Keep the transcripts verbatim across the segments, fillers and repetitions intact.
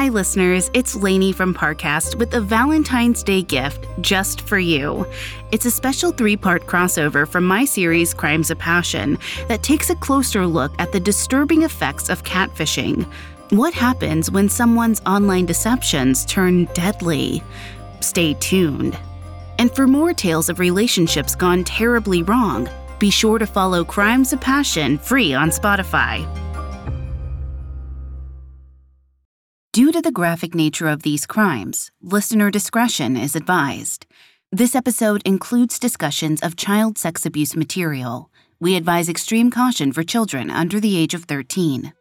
Hi, listeners. It's Lainey from Parcast with a Valentine's Day gift just for you. It's a special three-part crossover from my series, Crimes of Passion, that takes a closer look at the disturbing effects of catfishing. What happens when someone's online deceptions turn deadly? Stay tuned. And for more tales of relationships gone terribly wrong, be sure to follow Crimes of Passion free on Spotify. Due to the graphic nature of these crimes, listener discretion is advised. This episode includes discussions of child sex abuse material. We advise extreme caution for children under the age of thirteen.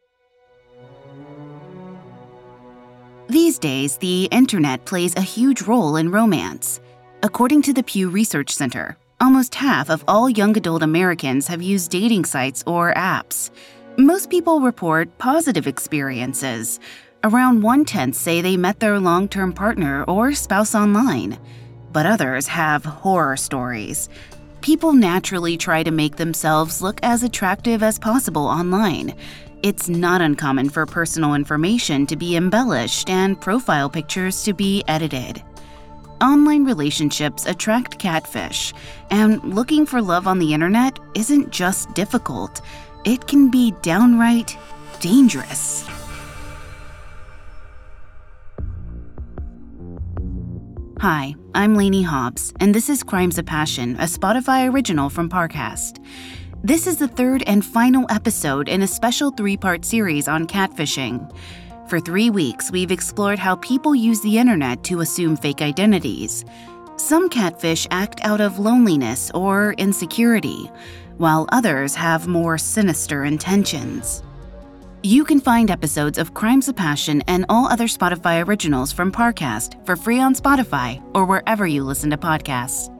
These days, the internet plays a huge role in romance. According to the Pew Research Center, almost half of all young adult Americans have used dating sites or apps. Most people report positive experiences. Around one-tenth say they met their long-term partner or spouse online, but others have horror stories. People naturally try to make themselves look as attractive as possible online. It's not uncommon for personal information to be embellished and profile pictures to be edited. Online relationships attract catfish, and looking for love on the internet isn't just difficult, it can be downright dangerous. Hi, I'm Lainey Hobbs, and this is Crimes of Passion, a Spotify original from Parcast. This is the third and final episode in a special three-part series on catfishing. For three weeks, we've explored how people use the internet to assume fake identities. Some catfish act out of loneliness or insecurity, while others have more sinister intentions. You can find episodes of Crimes of Passion and all other Spotify originals from Parcast for free on Spotify or wherever you listen to podcasts.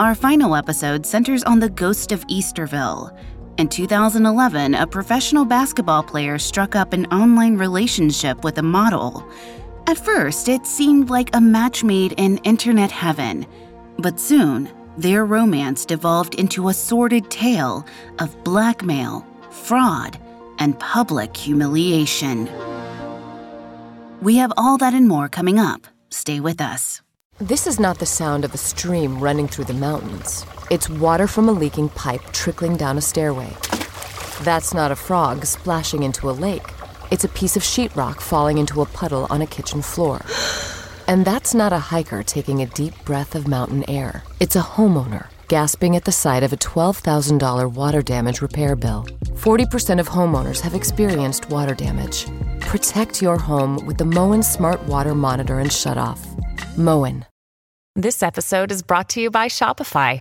Our final episode centers on the ghost of Easterville. In two thousand eleven, a professional basketball player struck up an online relationship with a model. At first, it seemed like a match made in internet heaven, but soon, their romance devolved into a sordid tale of blackmail, fraud, and public humiliation. We have all that and more coming up. Stay with us. This is not the sound of a stream running through the mountains. It's water from a leaking pipe trickling down a stairway. That's not a frog splashing into a lake. It's a piece of sheetrock falling into a puddle on a kitchen floor. And that's not a hiker taking a deep breath of mountain air. It's a homeowner gasping at the sight of a twelve thousand dollars water damage repair bill. forty percent of homeowners have experienced water damage. Protect your home with the Moen Smart Water Monitor and Shutoff. Moen. This episode is brought to you by Shopify.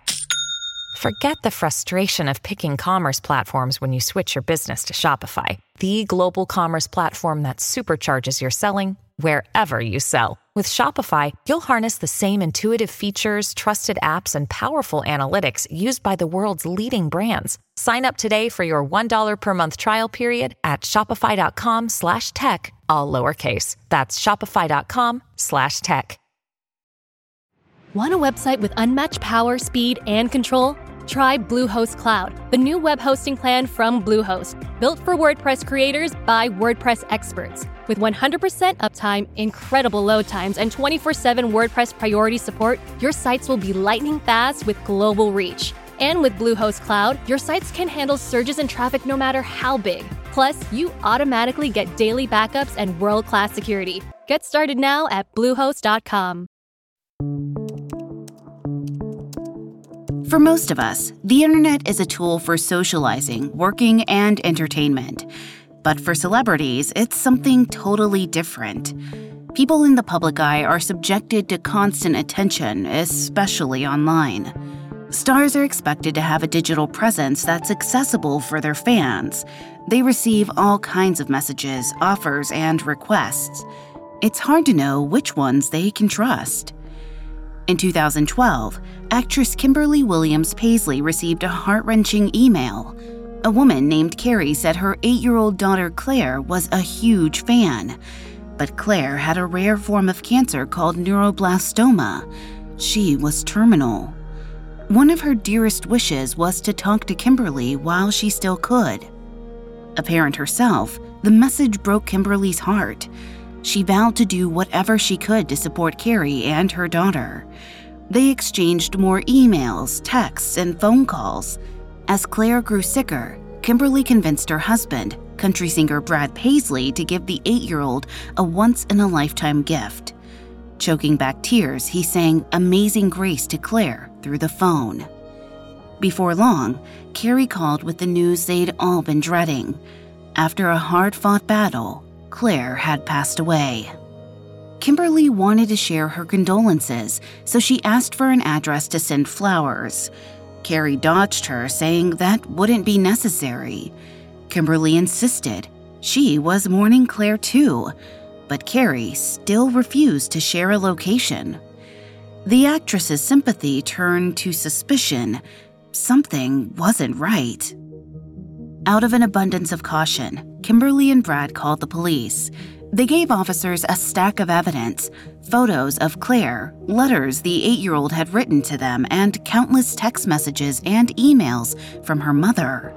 Forget the frustration of picking commerce platforms when you switch your business to Shopify, the global commerce platform that supercharges your selling wherever you sell. With Shopify, you'll harness the same intuitive features, trusted apps, and powerful analytics used by the world's leading brands. Sign up today for your one dollar per month trial period at shopify.com slash tech, all lowercase. That's shopify.com slash tech. Want a website with unmatched power, speed, and control? Try Bluehost Cloud, the new web hosting plan from Bluehost, built for WordPress creators by WordPress experts. With one hundred percent uptime, incredible load times, and twenty-four seven WordPress priority support, your sites will be lightning fast with global reach. And with Bluehost Cloud, your sites can handle surges in traffic no matter how big. Plus, you automatically get daily backups and world-class security. Get started now at Bluehost dot com. For most of us, the internet is a tool for socializing, working, and entertainment. But for celebrities, it's something totally different. People in the public eye are subjected to constant attention, especially online. Stars are expected to have a digital presence that's accessible for their fans. They receive all kinds of messages, offers, and requests. It's hard to know which ones they can trust. In two thousand twelve, actress Kimberly Williams-Paisley received a heart-wrenching email. A woman named Carrie said her eight-year-old daughter Claire was a huge fan. But Claire had a rare form of cancer called neuroblastoma. She was terminal. One of her dearest wishes was to talk to Kimberly while she still could. A parent herself, the message broke Kimberly's heart. she vowed to do whatever she could to support Carrie and her daughter. They exchanged more emails, texts, and phone calls. As Claire grew sicker, Kimberly convinced her husband, country singer Brad Paisley, to give the eight-year-old a once-in-a-lifetime gift. Choking back tears, he sang Amazing Grace to Claire through the phone. Before long, Carrie called with the news they'd all been dreading. After a hard-fought battle, Claire had passed away. Kimberly wanted to share her condolences, so she asked for an address to send flowers. Carrie dodged her, saying that wouldn't be necessary. Kimberly insisted. She was mourning Claire too, but Carrie still refused to share a location. The actress's sympathy turned to suspicion. Something wasn't right. Out of an abundance of caution, Kimberly and Brad called the police. They gave officers a stack of evidence, photos of Claire, letters the eight-year-old had written to them, and countless text messages and emails from her mother.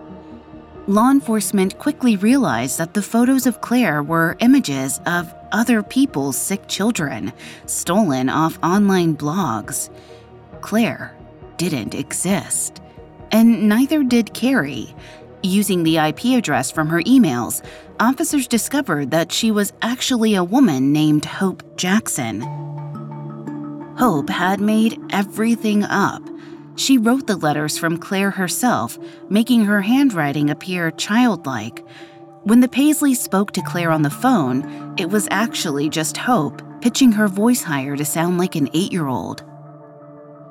Law enforcement quickly realized that the photos of Claire were images of other people's sick children, stolen off online blogs. Claire didn't exist, and neither did Carrie. Using the I P address from her emails, officers discovered that she was actually a woman named Hope Jackson. Hope had made everything up. She wrote the letters from Claire herself, making her handwriting appear childlike. When the Paisleys spoke to Claire on the phone, it was actually just Hope, pitching her voice higher to sound like an eight-year-old.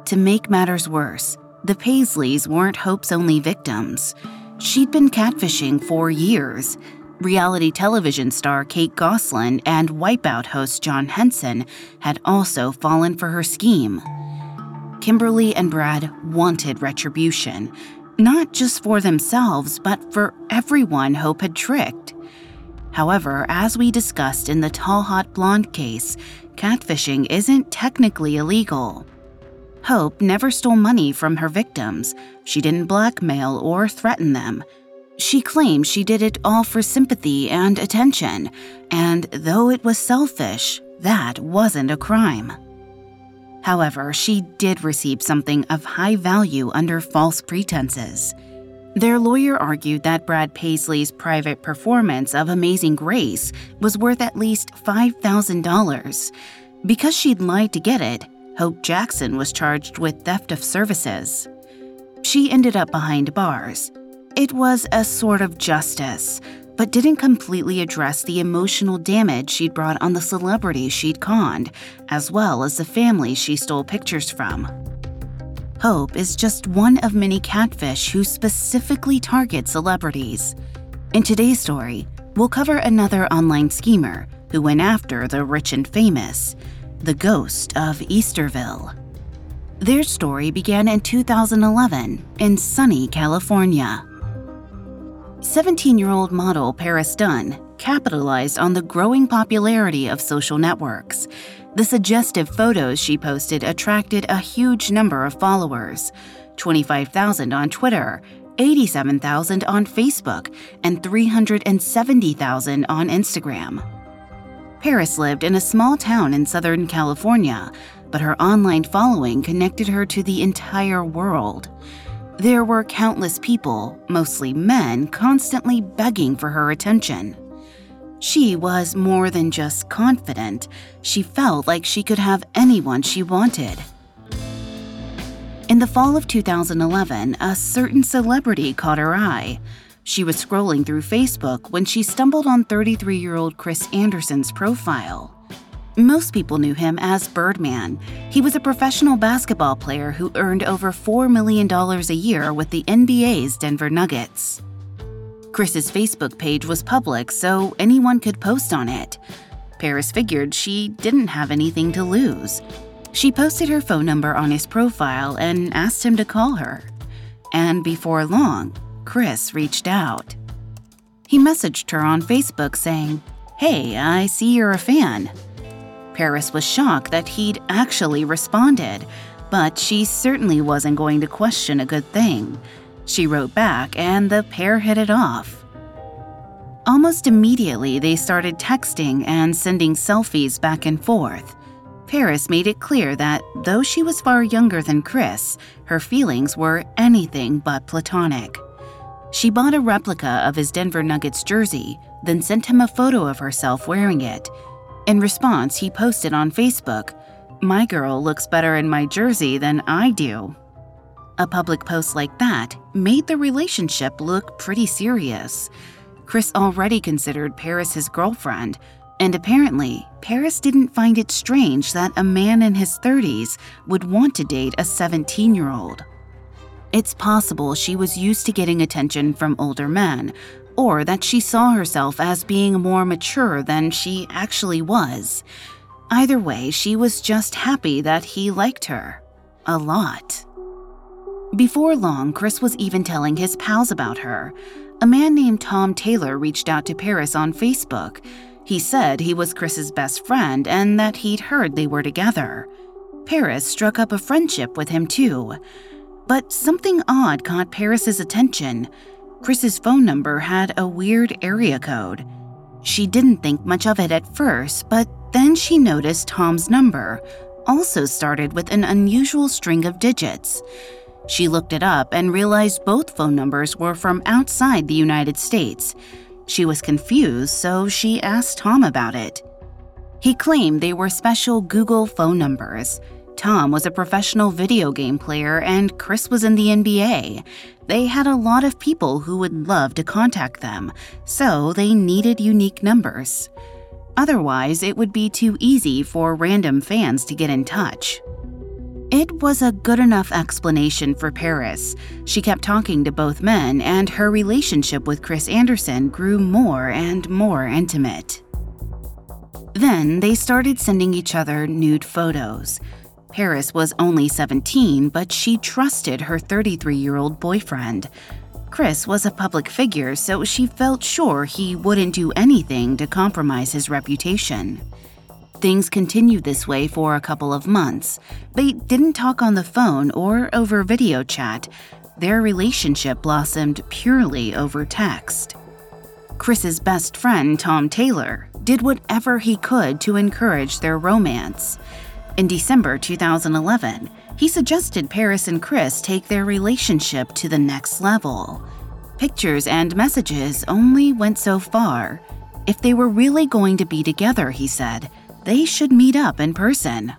To make matters worse, the Paisleys weren't Hope's only victims. She'd been catfishing for years. Reality television star Kate Gosselin and Wipeout host John Henson had also fallen for her scheme. Kimberly and Brad wanted retribution, not just for themselves, but for everyone Hope had tricked. However, as we discussed in the Tall Hot Blonde case, catfishing isn't technically illegal. Hope never stole money from her victims. She didn't blackmail or threaten them. She claimed she did it all for sympathy and attention, and though it was selfish, that wasn't a crime. However, she did receive something of high value under false pretenses. Their lawyer argued that Brad Paisley's private performance of Amazing Grace was worth at least five thousand dollars. Because she'd lied to get it, Hope Jackson was charged with theft of services. She ended up behind bars. It was a sort of justice, but didn't completely address the emotional damage she'd brought on the celebrities she'd conned, as well as the family she stole pictures from. Hope is just one of many catfish who specifically target celebrities. In today's story, we'll cover another online schemer who went after the rich and famous. The ghost of Easterville. Their story began in two thousand eleven in sunny California. seventeen-year-old model Paris Dunn capitalized on the growing popularity of social networks. The suggestive photos she posted attracted a huge number of followers, twenty-five thousand on Twitter, eighty-seven thousand on Facebook, and three hundred seventy thousand on Instagram. Paris lived in a small town in Southern California, but her online following connected her to the entire world. There were countless people, mostly men, constantly begging for her attention. She was more than just confident. She felt like she could have anyone she wanted. In the fall of two thousand eleven, a certain celebrity caught her eye. She was scrolling through Facebook when she stumbled on thirty-three-year-old Chris Anderson's profile. Most people knew him as Birdman. He was a professional basketball player who earned over four million dollars a year with the N B A's Denver Nuggets. Chris's Facebook page was public, so anyone could post on it. Paris figured she didn't have anything to lose. She posted her phone number on his profile and asked him to call her. And before long, Chris reached out. He messaged her on Facebook saying, "Hey, I see you're a fan." Paris was shocked that he'd actually responded, but she certainly wasn't going to question a good thing. She wrote back, and the pair hit it off. Almost immediately, they started texting and sending selfies back and forth. Paris made it clear that, though she was far younger than Chris, her feelings were anything but platonic. She bought a replica of his Denver Nuggets jersey, then sent him a photo of herself wearing it. In response, he posted on Facebook, "My girl looks better in my jersey than I do." A public post like that made the relationship look pretty serious. Chris already considered Paris his girlfriend, and apparently, Paris didn't find it strange that a man in his thirties would want to date a seventeen-year-old. It's possible she was used to getting attention from older men, or that she saw herself as being more mature than she actually was. Either way, she was just happy that he liked her. A lot. Before long, Chris was even telling his pals about her. A man named Tom Taylor reached out to Paris on Facebook. He said he was Chris's best friend and that he'd heard they were together. Paris struck up a friendship with him too. But something odd caught Paris's attention. Chris's phone number had a weird area code. She didn't think much of it at first, but then she noticed Tom's number also started with an unusual string of digits. She looked it up and realized both phone numbers were from outside the United States. She was confused, so she asked Tom about it. He claimed they were special Google phone numbers. Tom was a professional video game player and Chris was in the N B A. They had a lot of people who would love to contact them, so they needed unique numbers. Otherwise, it would be too easy for random fans to get in touch. It was a good enough explanation for Paris. She kept talking to both men, and her relationship with Chris Anderson grew more and more intimate. Then they started sending each other nude photos. Paris was only seventeen, but she trusted her thirty-three-year-old boyfriend. Chris was a public figure, so she felt sure he wouldn't do anything to compromise his reputation. Things continued this way for a couple of months. They didn't talk on the phone or over video chat. Their relationship blossomed purely over text. Chris's best friend, Tom Taylor, did whatever he could to encourage their romance. In December two thousand eleven, he suggested Paris and Chris take their relationship to the next level. Pictures and messages only went so far. If they were really going to be together, he said, they should meet up in person.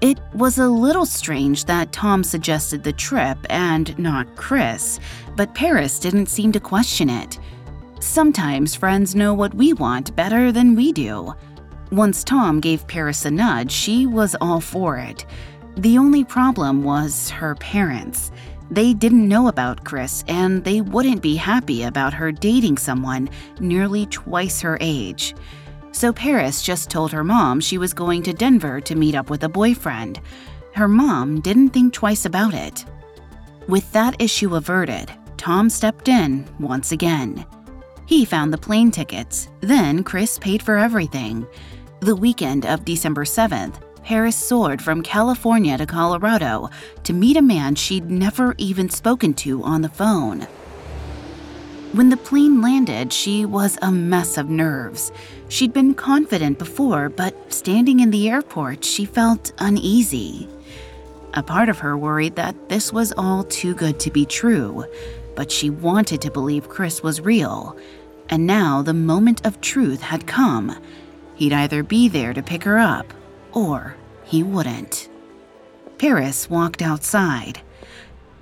It was a little strange that Tom suggested the trip and not Chris, but Paris didn't seem to question it. Sometimes friends know what we want better than we do. Once Tom gave Paris a nudge, she was all for it. The only problem was her parents. They didn't know about Chris, and they wouldn't be happy about her dating someone nearly twice her age. So Paris just told her mom she was going to Denver to meet up with a boyfriend. Her mom didn't think twice about it. With that issue averted, Tom stepped in once again. He found the plane tickets, then Chris paid for everything. The weekend of December seventh, Paris soared from California to Colorado to meet a man she'd never even spoken to on the phone. When the plane landed, she was a mess of nerves. She'd been confident before, but standing in the airport, she felt uneasy. A part of her worried that this was all too good to be true, but she wanted to believe Chris was real. And now the moment of truth had come. He'd either be there to pick her up, or he wouldn't. Paris walked outside,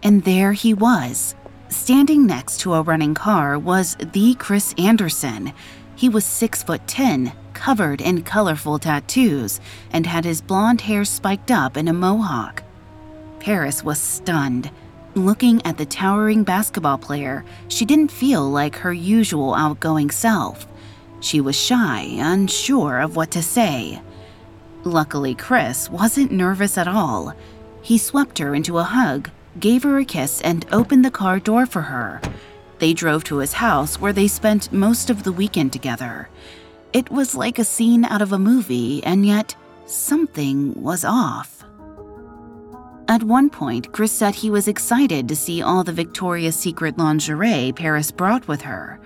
and there he was. Standing next to a running car was the Chris Anderson. He was six foot ten, covered in colorful tattoos, and had his blonde hair spiked up in a mohawk. Paris was stunned. Looking at the towering basketball player, she didn't feel like her usual outgoing self. She was shy, unsure of what to say. Luckily, Chris wasn't nervous at all. He swept her into a hug, gave her a kiss, and opened the car door for her. They drove to his house, where they spent most of the weekend together. It was like a scene out of a movie, and yet something was off. At one point, Chris said he was excited to see all the Victoria's Secret lingerie Paris brought with her.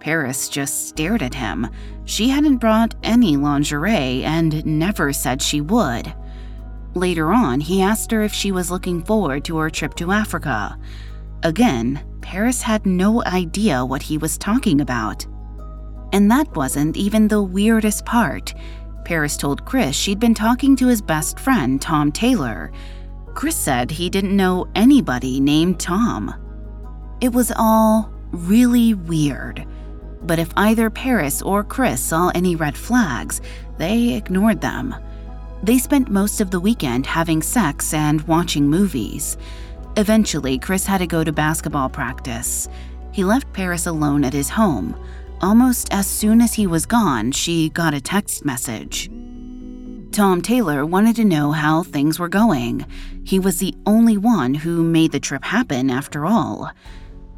Paris just stared at him. She hadn't brought any lingerie and never said she would. Later on, he asked her if she was looking forward to her trip to Africa. Again, Paris had no idea what he was talking about. And that wasn't even the weirdest part. Paris told Chris she'd been talking to his best friend, Tom Taylor. Chris said he didn't know anybody named Tom. It was all really weird. But if either Paris or Chris saw any red flags, they ignored them. They spent most of the weekend having sex and watching movies. Eventually, Chris had to go to basketball practice. He left Paris alone at his home. Almost as soon as he was gone, she got a text message. Tom Taylor wanted to know how things were going. He was the only one who made the trip happen after all.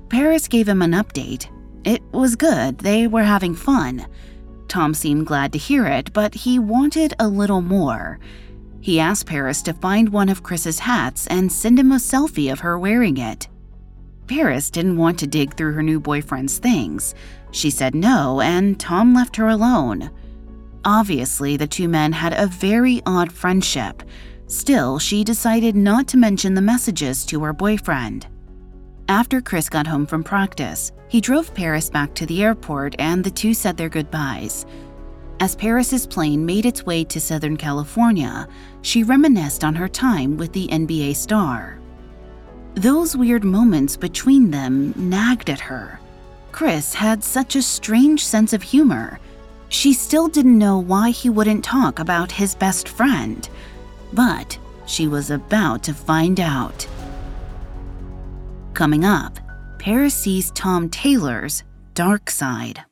Paris gave him an update. It was good, they were having fun. Tom seemed glad to hear it, but he wanted a little more. He asked Paris to find one of Chris's hats and send him a selfie of her wearing it. Paris didn't want to dig through her new boyfriend's things. She said no, and Tom left her alone. Obviously, the two men had a very odd friendship. Still, she decided not to mention the messages to her boyfriend. After Chris got home from practice, he drove Paris back to the airport and the two said their goodbyes. As Paris's plane made its way to Southern California, she reminisced on her time with the N B A star. Those weird moments between them nagged at her. Chris had such a strange sense of humor. She still didn't know why he wouldn't talk about his best friend, but she was about to find out. Coming up, Paris sees Tom Taylor's dark side.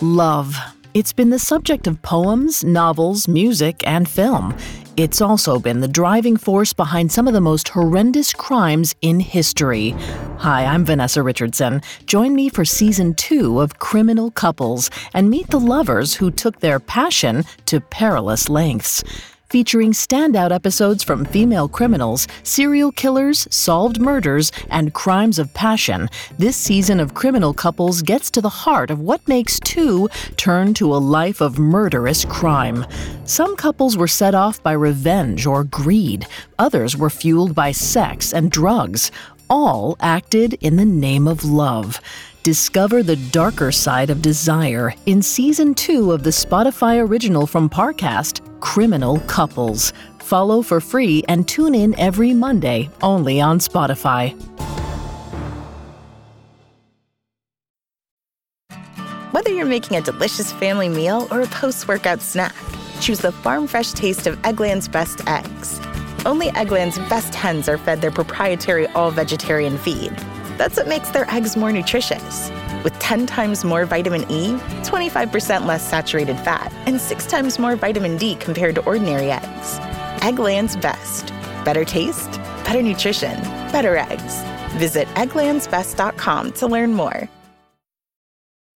Love. It's been the subject of poems, novels, music, and film. It's also been the driving force behind some of the most horrendous crimes in history. Hi, I'm Vanessa Richardson. Join me for Season two of Criminal Couples and meet the lovers who took their passion to perilous lengths. Featuring standout episodes from female criminals, serial killers, solved murders, and crimes of passion, this season of Criminal Couples gets to the heart of what makes two turn to a life of murderous crime. Some couples were set off by revenge or greed. Others were fueled by sex and drugs. All acted in the name of love. Discover the darker side of desire in Season two of the Spotify original from Parcast, Criminal Couples. Follow for free and tune in every Monday, only on Spotify. Whether you're making a delicious family meal or a post-workout snack, choose the farm-fresh taste of Eggland's Best eggs. Only Eggland's Best hens are fed their proprietary all-vegetarian feed. That's what makes their eggs more nutritious. With ten times more vitamin E, twenty-five percent less saturated fat, and six times more vitamin D compared to ordinary eggs. Eggland's Best. Better taste, better nutrition, better eggs. Visit egglands best dot com to learn more.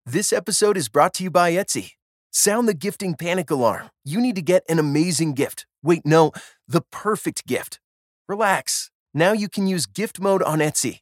This episode is brought to you by Etsy. Sound the gifting panic alarm. You need to get an amazing gift. Wait, no, the perfect gift. Relax. Now you can use gift mode on Etsy.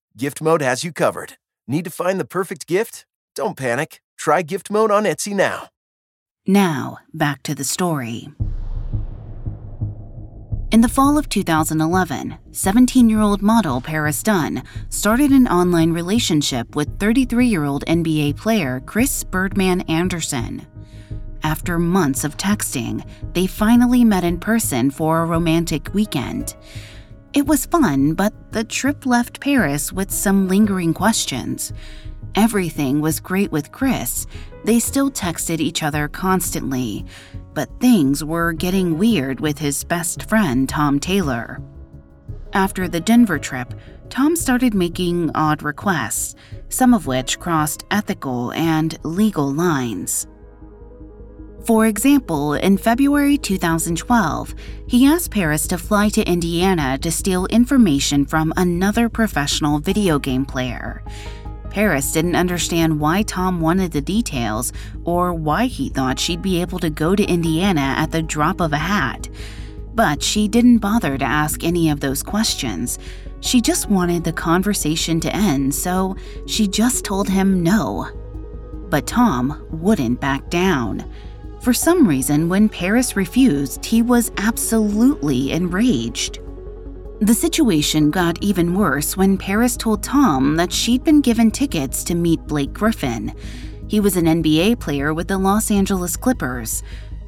Gift Mode has you covered. Need to find the perfect gift? Don't panic. Try Gift Mode on Etsy now. Now, back to the story. In the fall of two thousand eleven, seventeen-year-old model Paris Dunn started an online relationship with thirty-three-year-old N B A player Chris Birdman Anderson. After months of texting, they finally met in person for a romantic weekend. It was fun, but the trip left Paris with some lingering questions. Everything was great with Chris. They still texted each other constantly, but things were getting weird with his best friend, Tom Taylor. After the Denver trip, Tom started making odd requests, some of which crossed ethical and legal lines. For example, in February two thousand twelve, he asked Paris to fly to Indiana to steal information from another professional video game player. Paris didn't understand why Tom wanted the details or why he thought she'd be able to go to Indiana at the drop of a hat. But she didn't bother to ask any of those questions. She just wanted the conversation to end, so she just told him no. But Tom wouldn't back down. For some reason, when Paris refused, he was absolutely enraged. The situation got even worse when Paris told Tom that she'd been given tickets to meet Blake Griffin. He was an N B A player with the Los Angeles Clippers.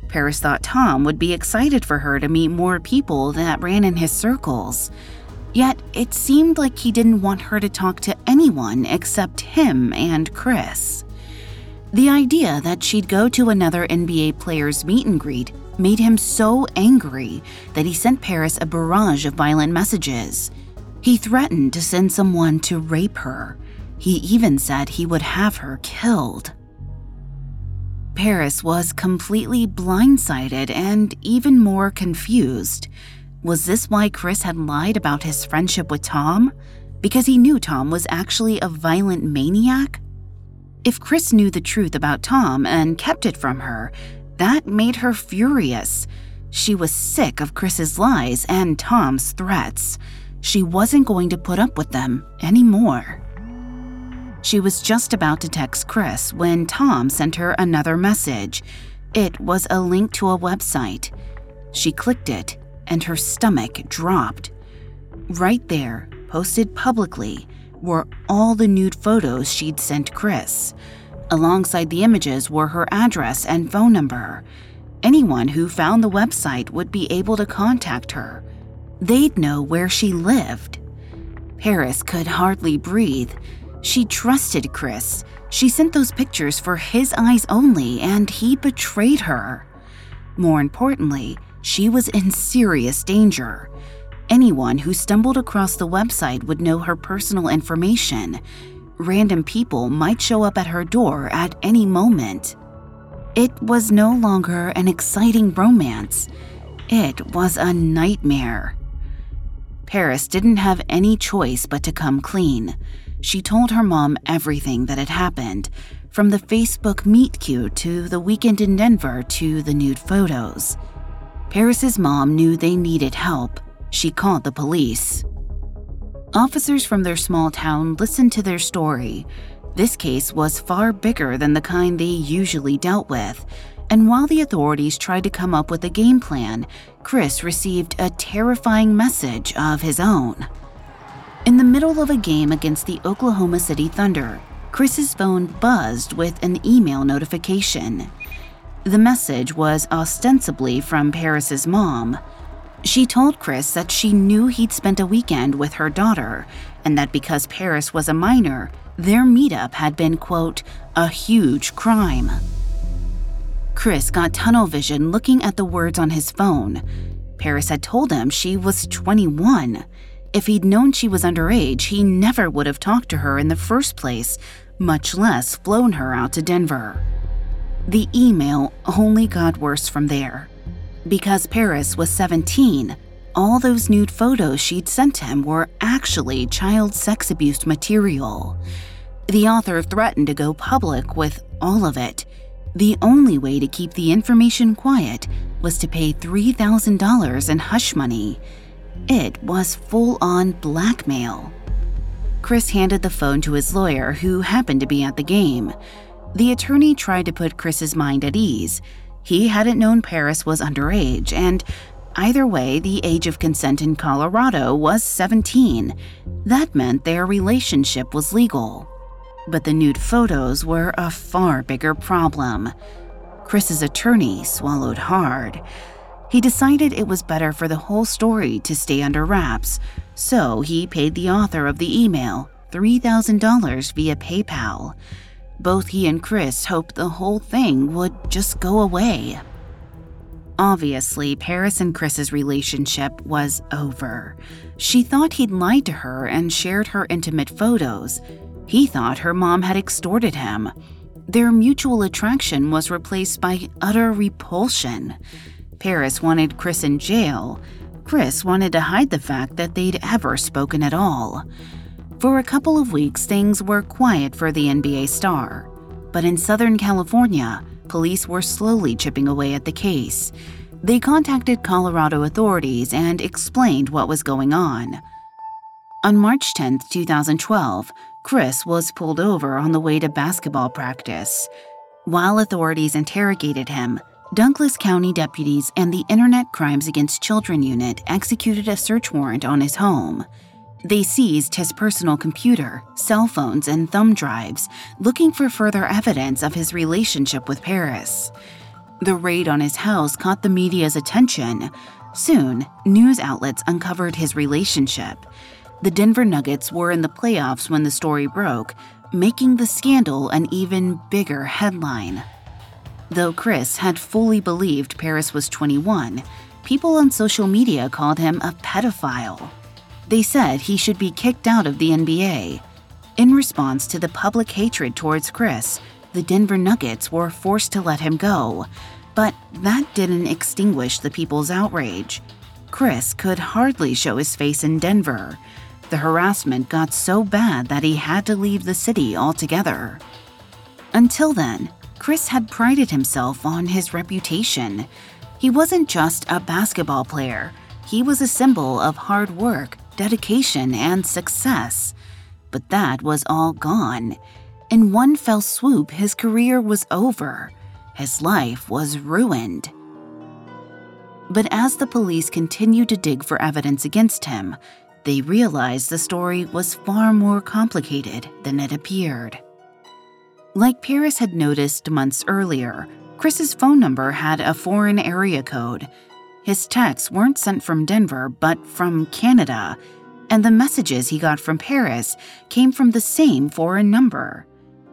Paris thought Tom would be excited for her to meet more people that ran in his circles. Yet, it seemed like he didn't want her to talk to anyone except him and Chris. The idea that she'd go to another N B A player's meet and greet made him so angry that he sent Paris a barrage of violent messages. He threatened to send someone to rape her. He even said he would have her killed. Paris was completely blindsided and even more confused. Was this why Chris had lied about his friendship with Tom? Because he knew Tom was actually a violent maniac? If Chris knew the truth about Tom and kept it from her, that made her furious. She was sick of Chris's lies and Tom's threats. She wasn't going to put up with them anymore. She was just about to text Chris when Tom sent her another message. It was a link to a website. She clicked it, and her stomach dropped. Right there, posted publicly, were all the nude photos she'd sent Chris. Alongside the images were her address and phone number. Anyone who found the website would be able to contact her. They'd know where she lived. Paris could hardly breathe. She trusted Chris. She sent those pictures for his eyes only, and he betrayed her. More importantly, she was in serious danger. Anyone who stumbled across the website would know her personal information. Random people might show up at her door at any moment. It was no longer an exciting romance. It was a nightmare. Paris didn't have any choice but to come clean. She told her mom everything that had happened, from the Facebook meet-cute to the weekend in Denver to the nude photos. Paris's mom knew they needed help. She called the police. Officers from their small town listened to their story. This case was far bigger than the kind they usually dealt with, and while the authorities tried to come up with a game plan, Chris received a terrifying message of his own. In the middle of a game against the Oklahoma City Thunder, Chris's phone buzzed with an email notification. The message was ostensibly from Paris's mom. She told Chris that she knew he'd spent a weekend with her daughter, and that because Paris was a minor, their meetup had been, quote, a huge crime. Chris got tunnel vision looking at the words on his phone. Paris had told him she was twenty-one. If he'd known she was underage, he never would have talked to her in the first place, much less flown her out to Denver. The email only got worse from there. Because Paris was seventeen, all those nude photos she'd sent him were actually child sex abuse material. The author threatened to go public with all of it. The only way to keep the information quiet was to pay three thousand dollars in hush money. It was full-on blackmail. Chris handed the phone to his lawyer, who happened to be at the game. The attorney tried to put Chris's mind at ease. He hadn't known Paris was underage, and either way, the age of consent in Colorado was seventeen. That meant their relationship was legal. But the nude photos were a far bigger problem. Chris's attorney swallowed hard. He decided it was better for the whole story to stay under wraps, so he paid the author of the email three thousand dollars via PayPal. Both he and Chris hoped the whole thing would just go away. Obviously, Paris and Chris's relationship was over. She thought he'd lied to her and shared her intimate photos. He thought her mom had extorted him. Their mutual attraction was replaced by utter repulsion. Paris wanted Chris in jail. Chris wanted to hide the fact that they'd ever spoken at all. For a couple of weeks, things were quiet for the N B A star. But in Southern California, police were slowly chipping away at the case. They contacted Colorado authorities and explained what was going on. On March tenth, two thousand twelve, Chris was pulled over on the way to basketball practice. While authorities interrogated him, Douglas County deputies and the Internet Crimes Against Children Unit executed a search warrant on his home. They seized his personal computer, cell phones, and thumb drives, looking for further evidence of his relationship with Paris. The raid on his house caught the media's attention. Soon, news outlets uncovered his relationship. The Denver Nuggets were in the playoffs when the story broke, making the scandal an even bigger headline. Though Chris had fully believed Paris was twenty-one, people on social media called him a pedophile. They said he should be kicked out of the N B A. In response to the public hatred towards Chris, the Denver Nuggets were forced to let him go. But that didn't extinguish the people's outrage. Chris could hardly show his face in Denver. The harassment got so bad that he had to leave the city altogether. Until then, Chris had prided himself on his reputation. He wasn't just a basketball player. He was a symbol of hard work, dedication, and success. But that was all gone. In one fell swoop, his career was over. His life was ruined. But as the police continued to dig for evidence against him, they realized the story was far more complicated than it appeared. Like Paris had noticed months earlier, Chris's phone number had a foreign area code. His texts weren't sent from Denver, but from Canada, and the messages he got from Paris came from the same foreign number.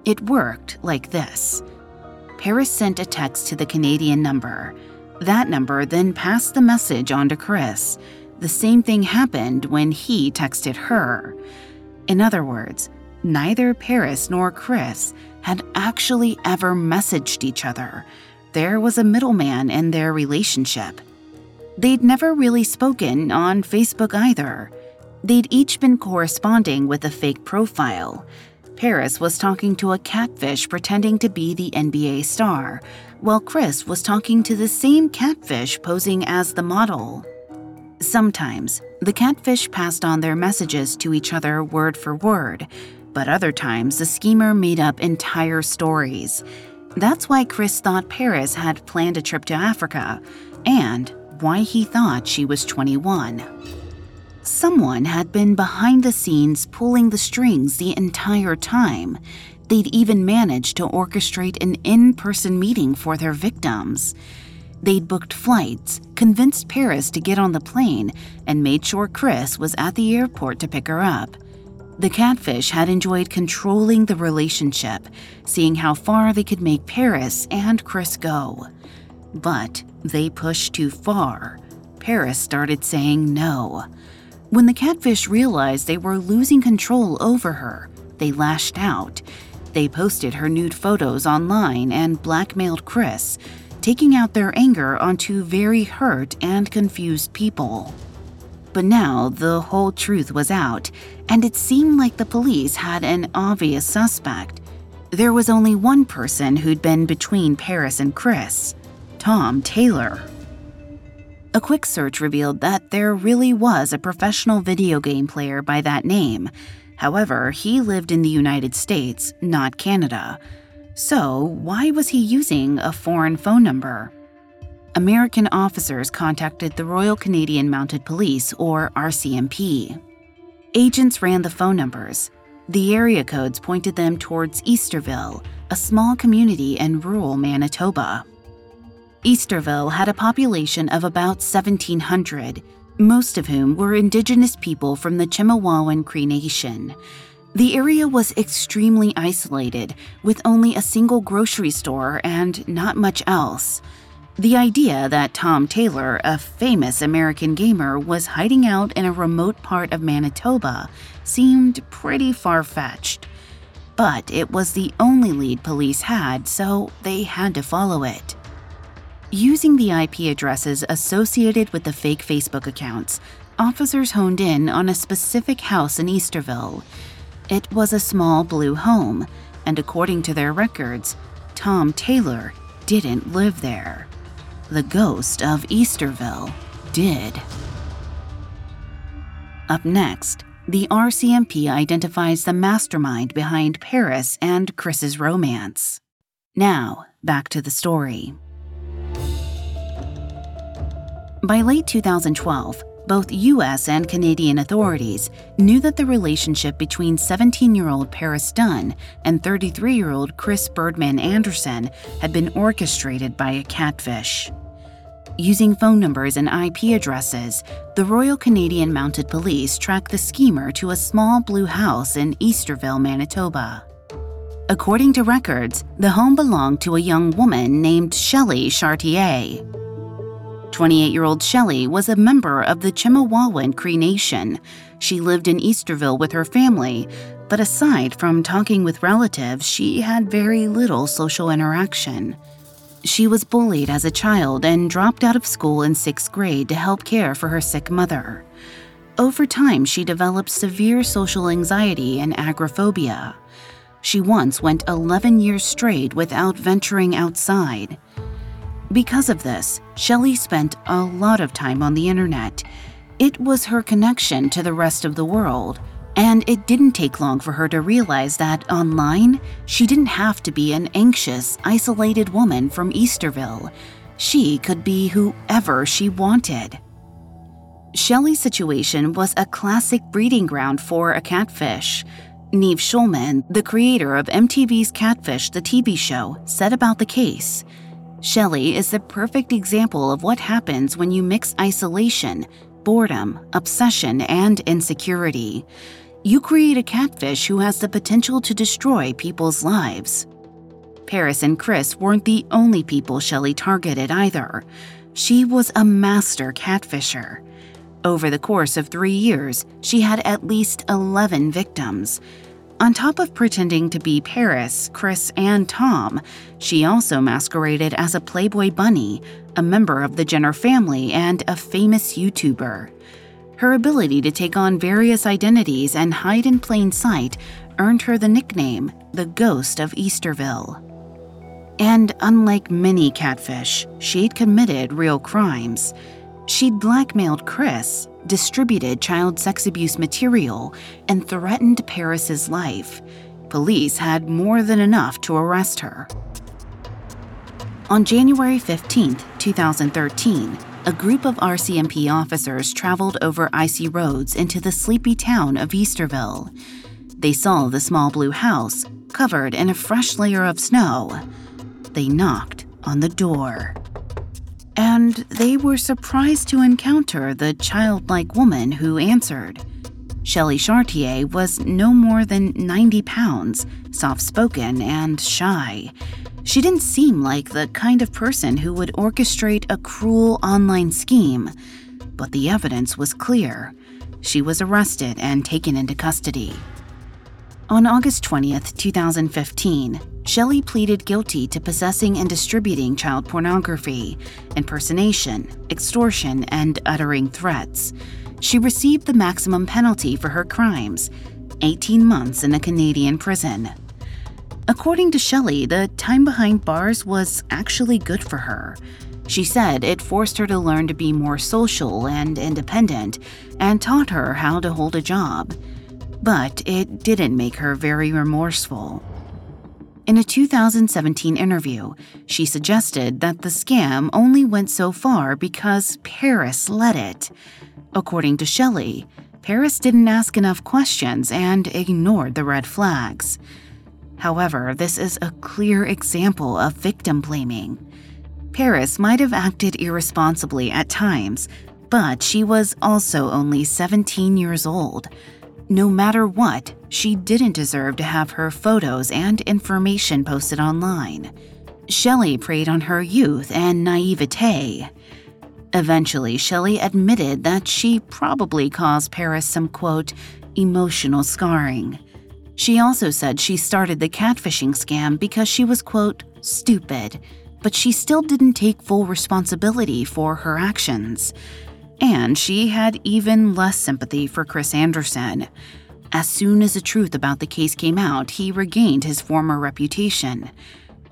It worked like this. Paris sent a text to the Canadian number. That number then passed the message on to Chris. The same thing happened when he texted her. In other words, neither Paris nor Chris had actually ever messaged each other. There was a middleman in their relationship. They'd never really spoken on Facebook either. They'd each been corresponding with a fake profile. Paris was talking to a catfish pretending to be the N B A star, while Chris was talking to the same catfish posing as the model. Sometimes, the catfish passed on their messages to each other word for word, but other times the schemer made up entire stories. That's why Chris thought Paris had planned a trip to Africa, and why he thought she was twenty-one. Someone had been behind the scenes pulling the strings the entire time. They'd even managed to orchestrate an in-person meeting for their victims. They'd booked flights, convinced Paris to get on the plane, and made sure Chris was at the airport to pick her up. The catfish had enjoyed controlling the relationship, seeing how far they could make Paris and Chris go. But they pushed too far. Paris started saying no. When the catfish realized they were losing control over her, they lashed out. They posted her nude photos online and blackmailed Chris, taking out their anger onto very hurt and confused people. But now the whole truth was out, and it seemed like the police had an obvious suspect. There was only one person who'd been between Paris and Chris: Tom Taylor. A quick search revealed that there really was a professional video game player by that name. However, he lived in the United States, not Canada. So, why was he using a foreign phone number? American officers contacted the Royal Canadian Mounted Police, or R C M P. Agents ran the phone numbers. The area codes pointed them towards Easterville, a small community in rural Manitoba. Easterville had a population of about seventeen hundred, most of whom were indigenous people from the Chimawawan Cree Nation. The area was extremely isolated, with only a single grocery store and not much else. The idea that Tom Taylor, a famous American gamer, was hiding out in a remote part of Manitoba seemed pretty far-fetched. But it was the only lead police had, so they had to follow it. Using the I P addresses associated with the fake Facebook accounts, officers honed in on a specific house in Easterville. It was a small blue home, and according to their records, Tom Taylor didn't live there. The ghost of Easterville did. Up next, the R C M P identifies the mastermind behind Paris and Chris's romance. Now, back to the story. By late two thousand twelve, both U S and Canadian authorities knew that the relationship between seventeen-year-old Paris Dunn and thirty-three-year-old Chris Birdman Anderson had been orchestrated by a catfish. Using phone numbers and I P addresses, the Royal Canadian Mounted Police tracked the schemer to a small blue house in Easterville, Manitoba. According to records, the home belonged to a young woman named Shelley Chartier. twenty-eight-year-old Shelley was a member of the Chimawawan Cree Nation. She lived in Easterville with her family, but aside from talking with relatives, she had very little social interaction. She was bullied as a child and dropped out of school in sixth grade to help care for her sick mother. Over time, she developed severe social anxiety and agoraphobia. She once went eleven years straight without venturing outside. Because of this, Shelley spent a lot of time on the internet. It was her connection to the rest of the world, and it didn't take long for her to realize that online, she didn't have to be an anxious, isolated woman from Easterville. She could be whoever she wanted. Shelley's situation was a classic breeding ground for a catfish. Neve Shulman, the creator of M T V's Catfish, the T V show, said about the case, "Shelley is the perfect example of what happens when you mix isolation, boredom, obsession, and insecurity. You create a catfish who has the potential to destroy people's lives." Paris and Chris weren't the only people Shelley targeted either. She was a master catfisher. Over the course of three years, she had at least eleven victims. On top of pretending to be Paris, Chris, and Tom, she also masqueraded as a Playboy bunny, a member of the Jenner family, and a famous YouTuber. Her ability to take on various identities and hide in plain sight earned her the nickname, the Ghost of Easterville. And unlike many catfish, she'd committed real crimes. She'd blackmailed Chris, distributed child sex abuse material, and threatened Paris's life. Police had more than enough to arrest her. On January fifteenth, two thousand thirteen, a group of R C M P officers traveled over icy roads into the sleepy town of Easterville. They saw the small blue house, covered in a fresh layer of snow. They knocked on the door. And they were surprised to encounter the childlike woman who answered. Shelley Chartier was no more than ninety pounds, soft-spoken and shy. She didn't seem like the kind of person who would orchestrate a cruel online scheme, but the evidence was clear. She was arrested and taken into custody. On August twentieth, two thousand fifteen, Shelley pleaded guilty to possessing and distributing child pornography, impersonation, extortion, and uttering threats. She received the maximum penalty for her crimes, eighteen months in a Canadian prison. According to Shelley, the time behind bars was actually good for her. She said it forced her to learn to be more social and independent and taught her how to hold a job. But it didn't make her very remorseful. In a two thousand seventeen interview, she suggested that the scam only went so far because Paris let it. According to Shelley, Paris didn't ask enough questions and ignored the red flags. However, this is a clear example of victim blaming. Paris might have acted irresponsibly at times, but she was also only seventeen years old. No matter what, she didn't deserve to have her photos and information posted online. Shelley preyed on her youth and naivete. Eventually, Shelley admitted that she probably caused Paris some, quote, emotional scarring. She also said she started the catfishing scam because she was, quote, stupid, but she still didn't take full responsibility for her actions. And she had even less sympathy for Chris Anderson. As soon as the truth about the case came out, he regained his former reputation.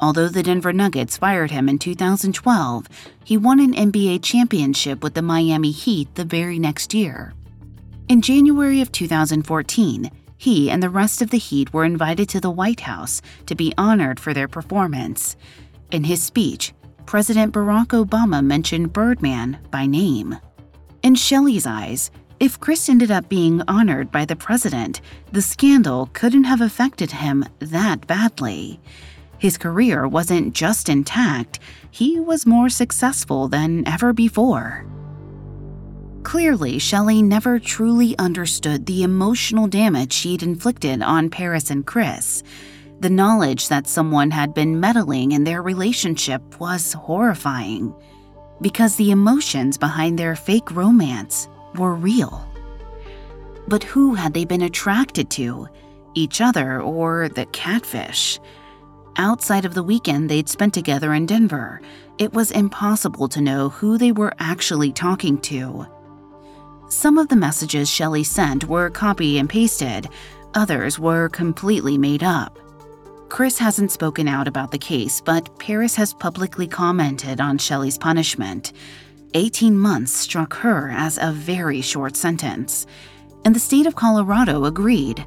Although the Denver Nuggets fired him in two thousand twelve, he won an N B A championship with the Miami Heat the very next year. In January of two thousand fourteen, he and the rest of the Heat were invited to the White House to be honored for their performance. In his speech, President Barack Obama mentioned Birdman by name. In Shelley's eyes, if Chris ended up being honored by the president, the scandal couldn't have affected him that badly. His career wasn't just intact, he was more successful than ever before. Clearly, Shelley never truly understood the emotional damage she'd inflicted on Paris and Chris. The knowledge that someone had been meddling in their relationship was horrifying, because the emotions behind their fake romance were real. But who had they been attracted to? Each other or the catfish? Outside of the weekend they'd spent together in Denver, it was impossible to know who they were actually talking to. Some of the messages Shelley sent were copy and pasted, others were completely made up. Chris hasn't spoken out about the case, but Paris has publicly commented on Shelley's punishment. eighteen months struck her as a very short sentence, and the state of Colorado agreed.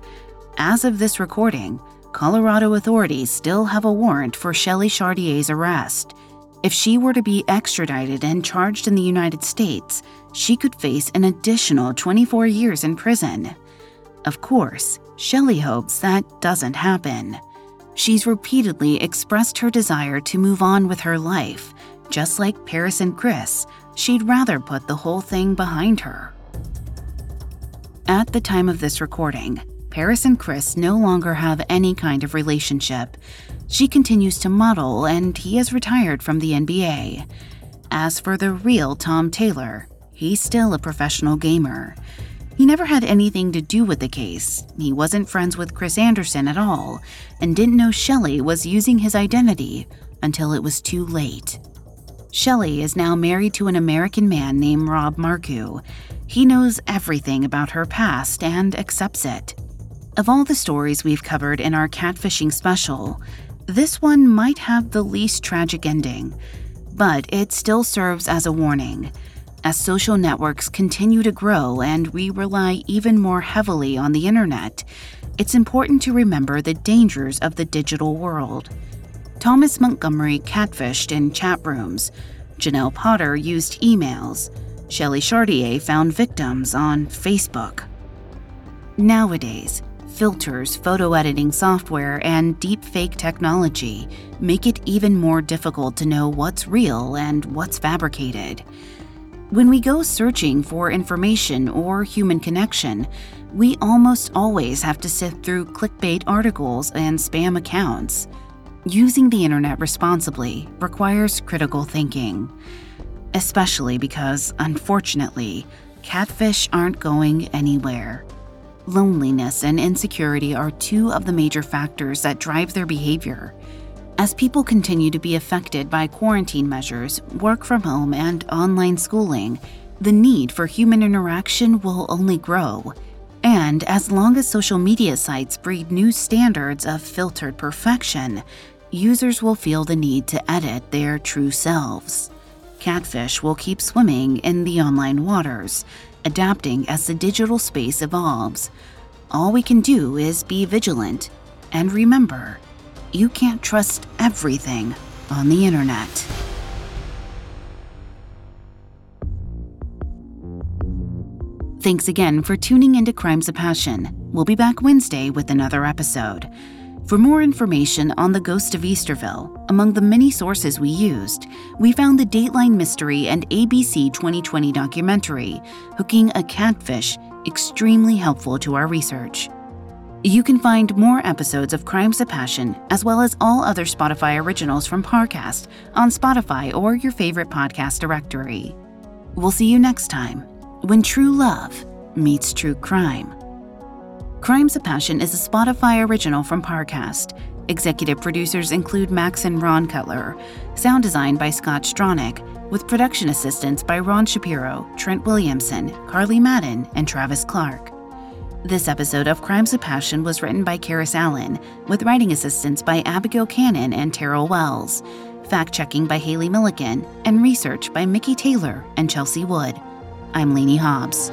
As of this recording, Colorado authorities still have a warrant for Shelley Chartier's arrest. If she were to be extradited and charged in the United States, she could face an additional twenty-four years in prison. Of course, Shelley hopes that doesn't happen. She's repeatedly expressed her desire to move on with her life. Just like Paris and Chris, she'd rather put the whole thing behind her. At the time of this recording, Paris and Chris no longer have any kind of relationship. She continues to model, and he has retired from the N B A. As for the real Tom Taylor, he's still a professional gamer. He never had anything to do with the case. He wasn't friends with Chris Anderson at all, and didn't know Shelley was using his identity until it was too late. Shelley is now married to an American man named Rob Marcoux. He knows everything about her past and accepts it. Of all the stories we've covered in our catfishing special, this one might have the least tragic ending, but it still serves as a warning. As social networks continue to grow and we rely even more heavily on the internet, it's important to remember the dangers of the digital world. Thomas Montgomery catfished in chat rooms. Janelle Potter used emails. Shelley Chartier found victims on Facebook. Nowadays, filters, photo editing software, and deepfake technology make it even more difficult to know what's real and what's fabricated. When we go searching for information or human connection, we almost always have to sift through clickbait articles and spam accounts. Using the internet responsibly requires critical thinking, especially because, unfortunately, catfish aren't going anywhere. Loneliness and insecurity are two of the major factors that drive their behavior. As people continue to be affected by quarantine measures, work from home, and online schooling, the need for human interaction will only grow. And as long as social media sites breed new standards of filtered perfection, users will feel the need to edit their true selves. Catfish will keep swimming in the online waters, adapting as the digital space evolves. All we can do is be vigilant, and remember, you can't trust everything on the internet. Thanks again for tuning into Crimes of Passion. We'll be back Wednesday with another episode. For more information on the Ghost of Easterville, among the many sources we used, we found the Dateline Mystery and A B C twenty twenty documentary, Hooking a Catfish, extremely helpful to our research. You can find more episodes of Crimes of Passion, as well as all other Spotify originals from Parcast, on Spotify or your favorite podcast directory. We'll see you next time, when true love meets true crime. Crimes of Passion is a Spotify original from Parcast. Executive producers include Max and Ron Cutler. Sound design by Scott Stronach, with production assistance by Ron Shapiro, Trent Williamson, Carly Madden, and Travis Clark. This episode of Crimes of Passion was written by Karis Allen, with writing assistance by Abigail Cannon and Terrell Wells, fact-checking by Haley Milliken, and research by Mickey Taylor and Chelsea Wood. I'm Lainey Hobbs.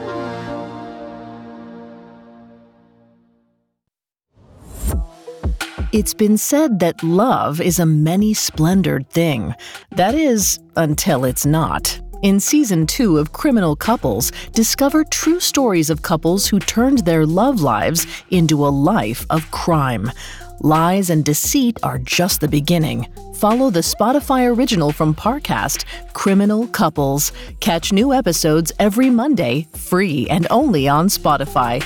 It's been said that love is a many-splendored thing. That is, until it's not. In Season two of Criminal Couples, discover true stories of couples who turned their love lives into a life of crime. Lies and deceit are just the beginning. Follow the Spotify original from Parcast, Criminal Couples. Catch new episodes every Monday, free and only on Spotify.